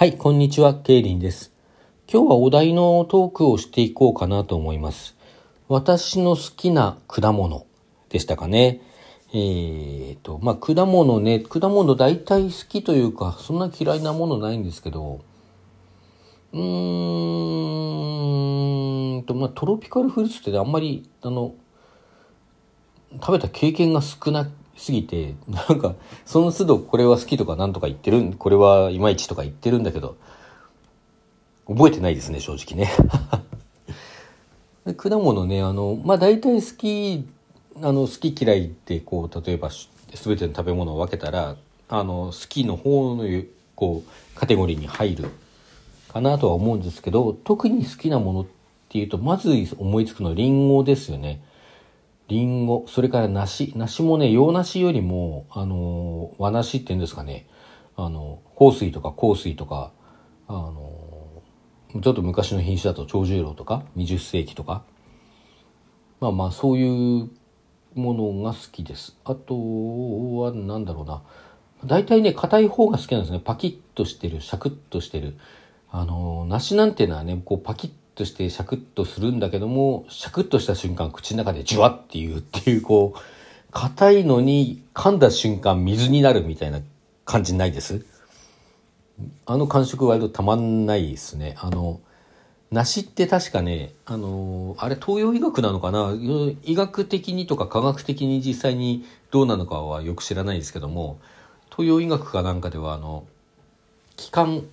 はい、こんにちは、ケイリンです。今日はお題のトークをしていこうかなと思います。私の好きな果物でしたかね。果物大体好きというか、そんな嫌いなものないんですけど、トロピカルフルーツってあんまり、食べた経験が少なすぎて、なんかその都度これは好きとかなんとか言ってる、これはいまいちとか言ってるんだけど、覚えてないですね、正直ね。果物ね、大体好き嫌いってこう、例えば全ての食べ物を分けたら、好きの方のこうカテゴリーに入るかなとは思うんですけど、特に好きなものっていうと、まず思いつくのはリンゴですよね。リンゴ、それから梨もね、洋梨よりも和梨って言うんですかね、豊水とか香水とか、ちょっと昔の品種だと長十郎とか20世紀とか、まあそういうものが好きです。あとはなんだろうな、大体ね、硬い方が好きなんですね。パキッとしてる、シャクッとしてる、梨なんてのはね、こうパキッとしてシャクッとするんだけども、シャクッとした瞬間口の中でジュワッていうこう硬いのに噛んだ瞬間水になるみたいな感じないです？あの感触割とたまんないですね。梨って確かね、あれ東洋医学なのかな、医学的にとか科学的に実際にどうなのかはよく知らないですけども、東洋医学かなんかでは気管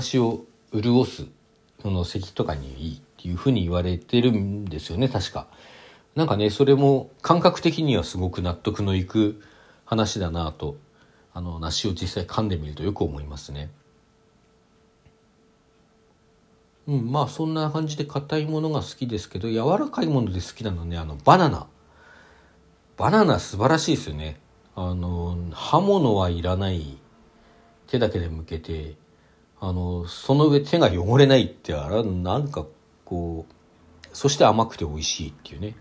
支を潤す、咳とかにいいっていうふうに言われてるんですよね、確か。なんかね、それも感覚的にはすごく納得のいく話だなと、梨を実際噛んでみるとよく思いますね。そんな感じで硬いものが好きですけど、柔らかいもので好きなのね、バナナ素晴らしいですよね。刃物はいらない、手だけで剥けて、その上手が汚れないって、あら、なんかこう、そして甘くて美味しいっていうね。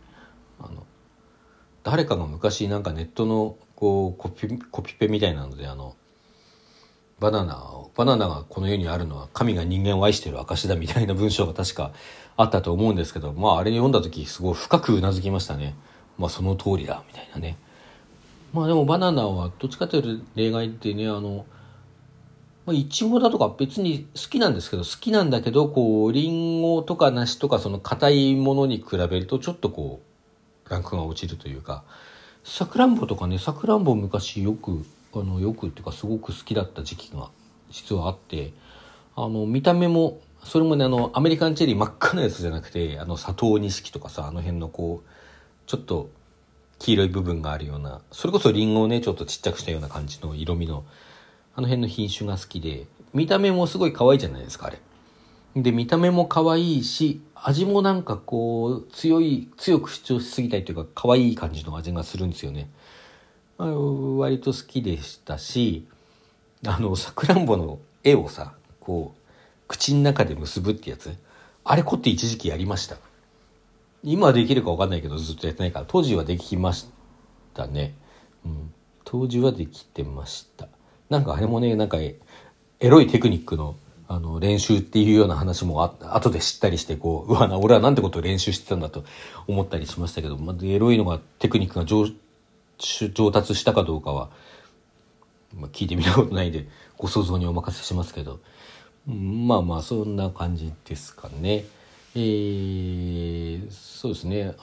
誰かが昔なんかネットのこうコピペみたいなので、バナナがこの世にあるのは神が人間を愛している証だみたいな文章が確かあったと思うんですけど、あれ読んだ時すごい深くうなずきましたね。その通りだみたいなね。でもバナナはどっちかというと例外ってね、イチゴだとか別に好きなんだけどこうリンゴとか梨とか、その硬いものに比べるとちょっとこうランクが落ちるというか、さくらんぼ昔よくすごく好きだった時期が実はあって、見た目もそれもね、アメリカンチェリー真っ赤なやつじゃなくて、佐藤錦とかさ、あの辺のこうちょっと黄色い部分があるような、それこそリンゴをねちょっとちっちゃくしたような感じの色味のあの辺の品種が好きで、見た目もすごい可愛いじゃないですか、あれ。で、見た目も可愛いし、味もなんかこう強く主張しすぎたりというか、可愛い感じの味がするんですよね。割と好きでしたし、さくらんぼの絵をさ、こう口の中で結ぶってやつ、あれ凝って一時期やりました。今はできるか分かんないけど、ずっとやってないから、当時はできましたね。当時はできてました。なんかあれもね、なんかエロいテクニックの、練習っていうような話も後で知ったりして、こう、俺はなんてことを練習してたんだと思ったりしましたけど、エロいのがテクニックが上達したかどうかは、聞いてみたことないんでご想像にお任せしますけど、そんな感じですかね。そうですね。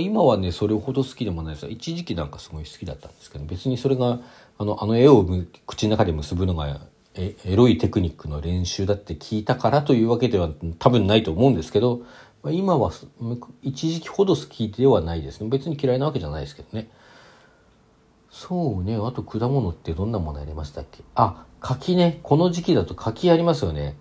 今はねそれほど好きでもないです。一時期なんかすごい好きだったんですけど、別にそれがあの絵を口の中で結ぶのがエロいテクニックの練習だって聞いたからというわけでは多分ないと思うんですけど、今は一時期ほど好きではないですね。別に嫌いなわけじゃないですけどね。そうね。あと果物ってどんなものありましたっけ？柿ね。この時期だと柿ありますよね。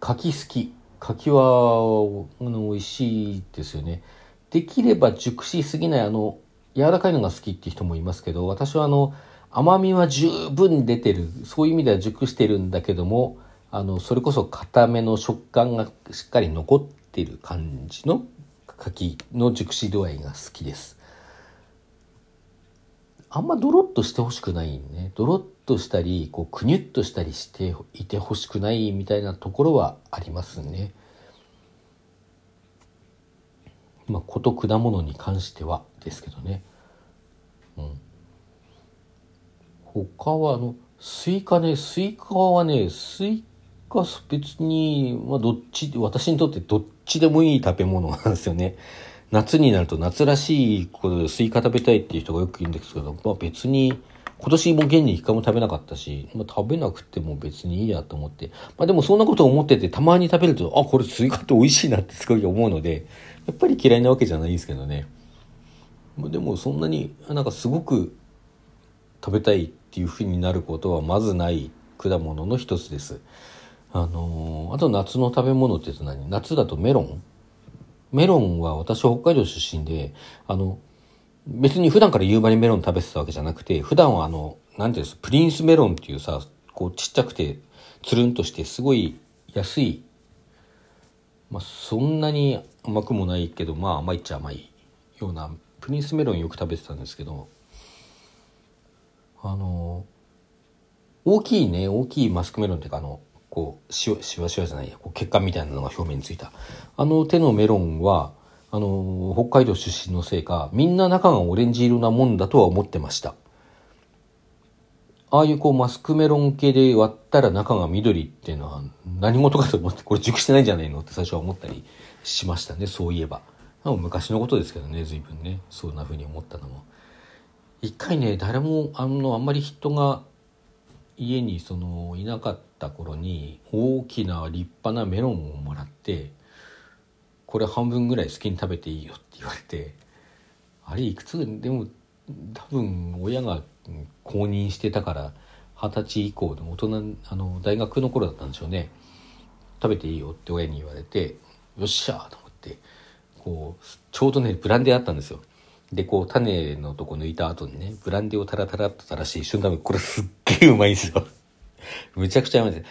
柿好き。柿は美味しいですよね。できれば熟しすぎない、柔らかいのが好きって人もいますけど、私は甘みは十分出てる、そういう意味では熟してるんだけども、それこそ固めの食感がしっかり残ってる感じの柿の熟し度合いが好きです。あんまドロッとしてほしくないね。ドロッとしたりこうくにゅっとしたりしていてほしくないみたいなところはありますね。まあ、こと果物に関してはですけどね。うん、他はスイカは別に、まあ、私にとってどっちでもいい食べ物なんですよね。夏になると夏らしいことでスイカ食べたいっていう人がよくいるんですけど、まあ、別に今年も現に一回も食べなかったし、まあ、食べなくても別にいいやと思って、まあ、でもそんなことを思っててたまに食べると、あ、これスイカって美味しいなってすごい思うので、やっぱり嫌いなわけじゃないですけどね。でもそんなになんかすごく食べたいっていうふうになることはまずない果物の一つです。あと夏の食べ物って何？夏だとメロンは私は北海道出身で、別に普段から夕張メロン食べてたわけじゃなくて、普段はプリンスメロンっていうさ、こうちっちゃくてつるんとしてすごい安い、まあそんなに甘くもないけど、まあ甘いっちゃ甘いようなプリンスメロンよく食べてたんですけど、大きいマスクメロンっていうか、こうシワじゃないや、こう血管みたいなのが表面についたあの手のメロンは、北海道出身のせいかみんな中がオレンジ色なもんだとは思ってました。ああいうこうマスクメロン系で割ったら中が緑っていうのは何事かと思って、これ熟してないんじゃないのって最初は思ったりしましたね。そういえば昔のことですけどね、随分ね、そんな風に思ったのも一回ね、誰もあんまり人が家にいなかった頃に大きな立派なメロンをもらって、これ半分ぐらい好きに食べていいよって言われて、あれいくつでも多分親が公認してたから、20歳以降で大人大学の頃だったんでしょうね、食べていいよって親に言われて、よっしゃーと思って、こうちょうどねブランデーあったんですよ。でこう種のとこ抜いた後にね、ブランデーをタラタラっと垂らして一緒に食べる。これすっげえうまいんですよ。むちゃくちゃうまいです。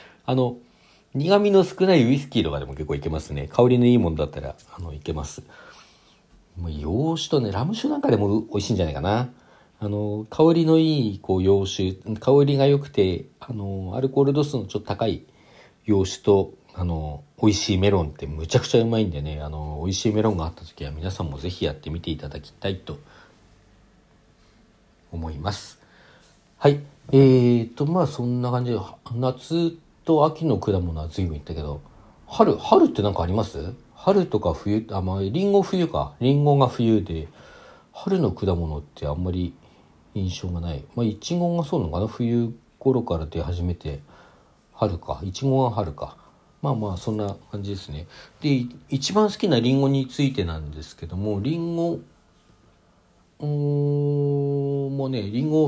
苦味の少ないウイスキーとかでも結構いけますね。香りのいいものだったらいけます。もう洋酒とね、ラム酒なんかでも美味しいんじゃないかな。香りのいいこう洋酒、香りが良くてアルコール度数のちょっと高い洋酒と美味しいメロンってむちゃくちゃうまいんでね、美味しいメロンがあった時は皆さんもぜひやってみていただきたいと思います。はい。まあそんな感じで夏と秋の果物は随分言ったけど、春って何かあります？春とか冬、まあリンゴ冬か、リンゴが冬で春の果物ってあんまり印象がない。まあイチゴがそうなのかな、冬頃から出始めて春か、イチゴが春か、まあまあそんな感じですね。で一番好きなリンゴについてなんですけども、リンゴ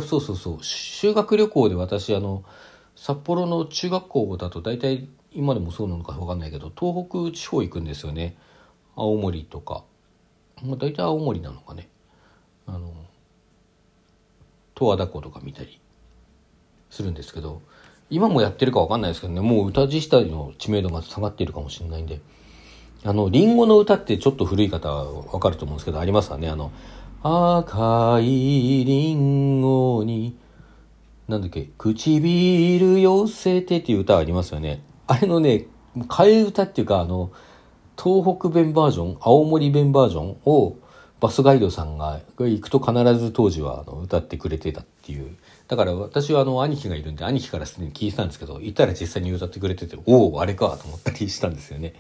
そう修学旅行で私札幌の中学校だと大体今でもそうなのか分かんないけど、東北地方行くんですよね。青森とか、まあ、大体青森なのかね、十和田湖とか見たりするんですけど、今もやってるか分かんないですけどね、もう歌自体の知名度が下がっているかもしれないんで、リンゴの歌ってちょっと古い方は分かると思うんですけど、ありますわね、赤いリンゴになんだっけ、唇寄せてっていう歌ありますよね。あれのね、替え歌っていうか、東北弁バージョン、青森弁バージョンをバスガイドさんが行くと必ず当時は歌ってくれてたっていう。だから私は兄貴がいるんで、兄貴からすでに聞いてたんですけど、いたら実際に歌ってくれてて、おおあれかと思ったりしたんですよね。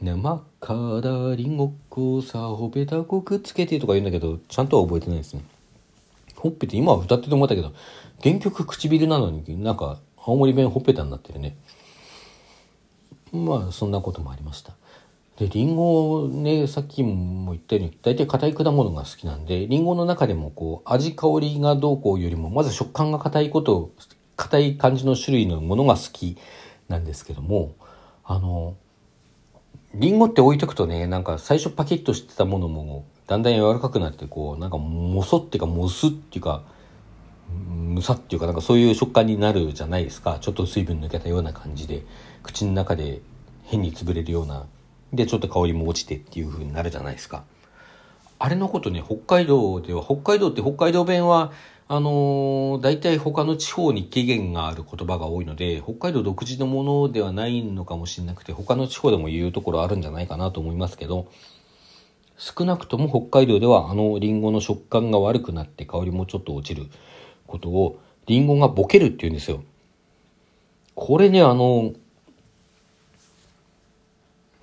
ね、真っ赤だリンゴこさほべたこくっつけてとか言うんだけど、ちゃんとは覚えてないですね。ほっぺて今は歌ってて思ったけど、原曲唇なのになんか青森弁ほっぺたになってるね。まあそんなこともありました。でリンゴをね、さっきも言ったように大体硬い果物が好きなんで、リンゴの中でもこう味香りがどうこうよりもまず食感が硬い感じの種類のものが好きなんですけども、リンゴって置いとくとね、なんか最初パキッとしてたものもだんだん柔らかくなって、こうなんかもそっていうかもすっていうかむさっていうか、なんかそういう食感になるじゃないですか。ちょっと水分抜けたような感じで口の中で変に潰れるようなで、ちょっと香りも落ちてっていう風になるじゃないですか。あれのことね、北海道では、北海道って北海道弁は大体他の地方に起源がある言葉が多いので、北海道独自のものではないのかもしれなくて、他の地方でも言うところあるんじゃないかなと思いますけど、少なくとも北海道ではあのリンゴの食感が悪くなって香りもちょっと落ちることをリンゴがボケるっていうんですよ。これね、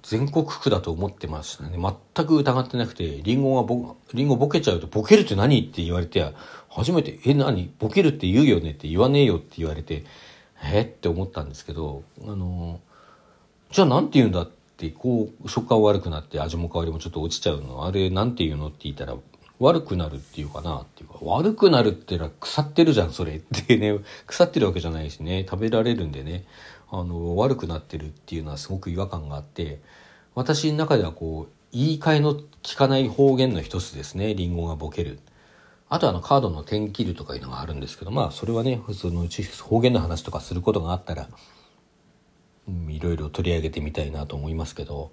全国区だと思ってましたね。全く疑ってなくて、リンゴボケちゃうと、ボケるって何って言われて、初めて、何ボケるって言うよねって言わねえよって言われて、って思ったんですけど、じゃあなんて言うんだって、こう食感悪くなって味も香りもちょっと落ちちゃうの、あれなんていうのって言ったら、悪くなるっていうかなっていうか、悪くなるって言ったら腐ってるじゃんそれってね。腐ってるわけじゃないしね、食べられるんでね、悪くなってるっていうのはすごく違和感があって、私の中ではこう言い換えの効かない方言の一つですね、リンゴがボケる。あとカードの点切るとかいうのがあるんですけど、それはね、普通のうち方言の話とかすることがあったらいろいろ取り上げてみたいなと思いますけど、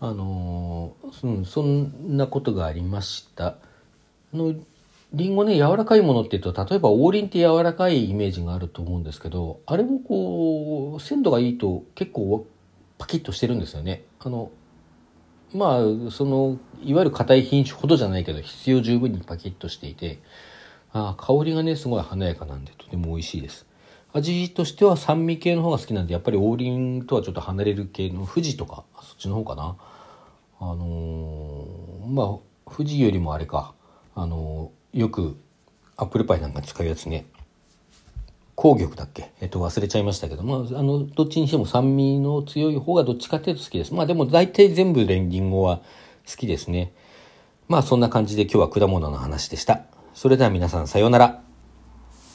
そんなことがありました。リンゴね、柔らかいものって言うと、例えば王林って柔らかいイメージがあると思うんですけど、あれもこう鮮度がいいと結構パキッとしてるんですよね。いわゆる硬い品種ほどじゃないけど、必要十分にパキッとしていて、香りがねすごい華やかなんで、とても美味しいです。味としては酸味系の方が好きなんで、やっぱり王林とはちょっと離れる系の富士とかそっちの方かな。富士よりもあれか、よくアップルパイなんか使うやつね、紅玉だっけ、忘れちゃいましたけど、どっちにしても酸味の強い方がどっちかっていうと好きです。でも大体全部リンゴは好きですね。そんな感じで今日は果物の話でした。それでは皆さん、さようなら。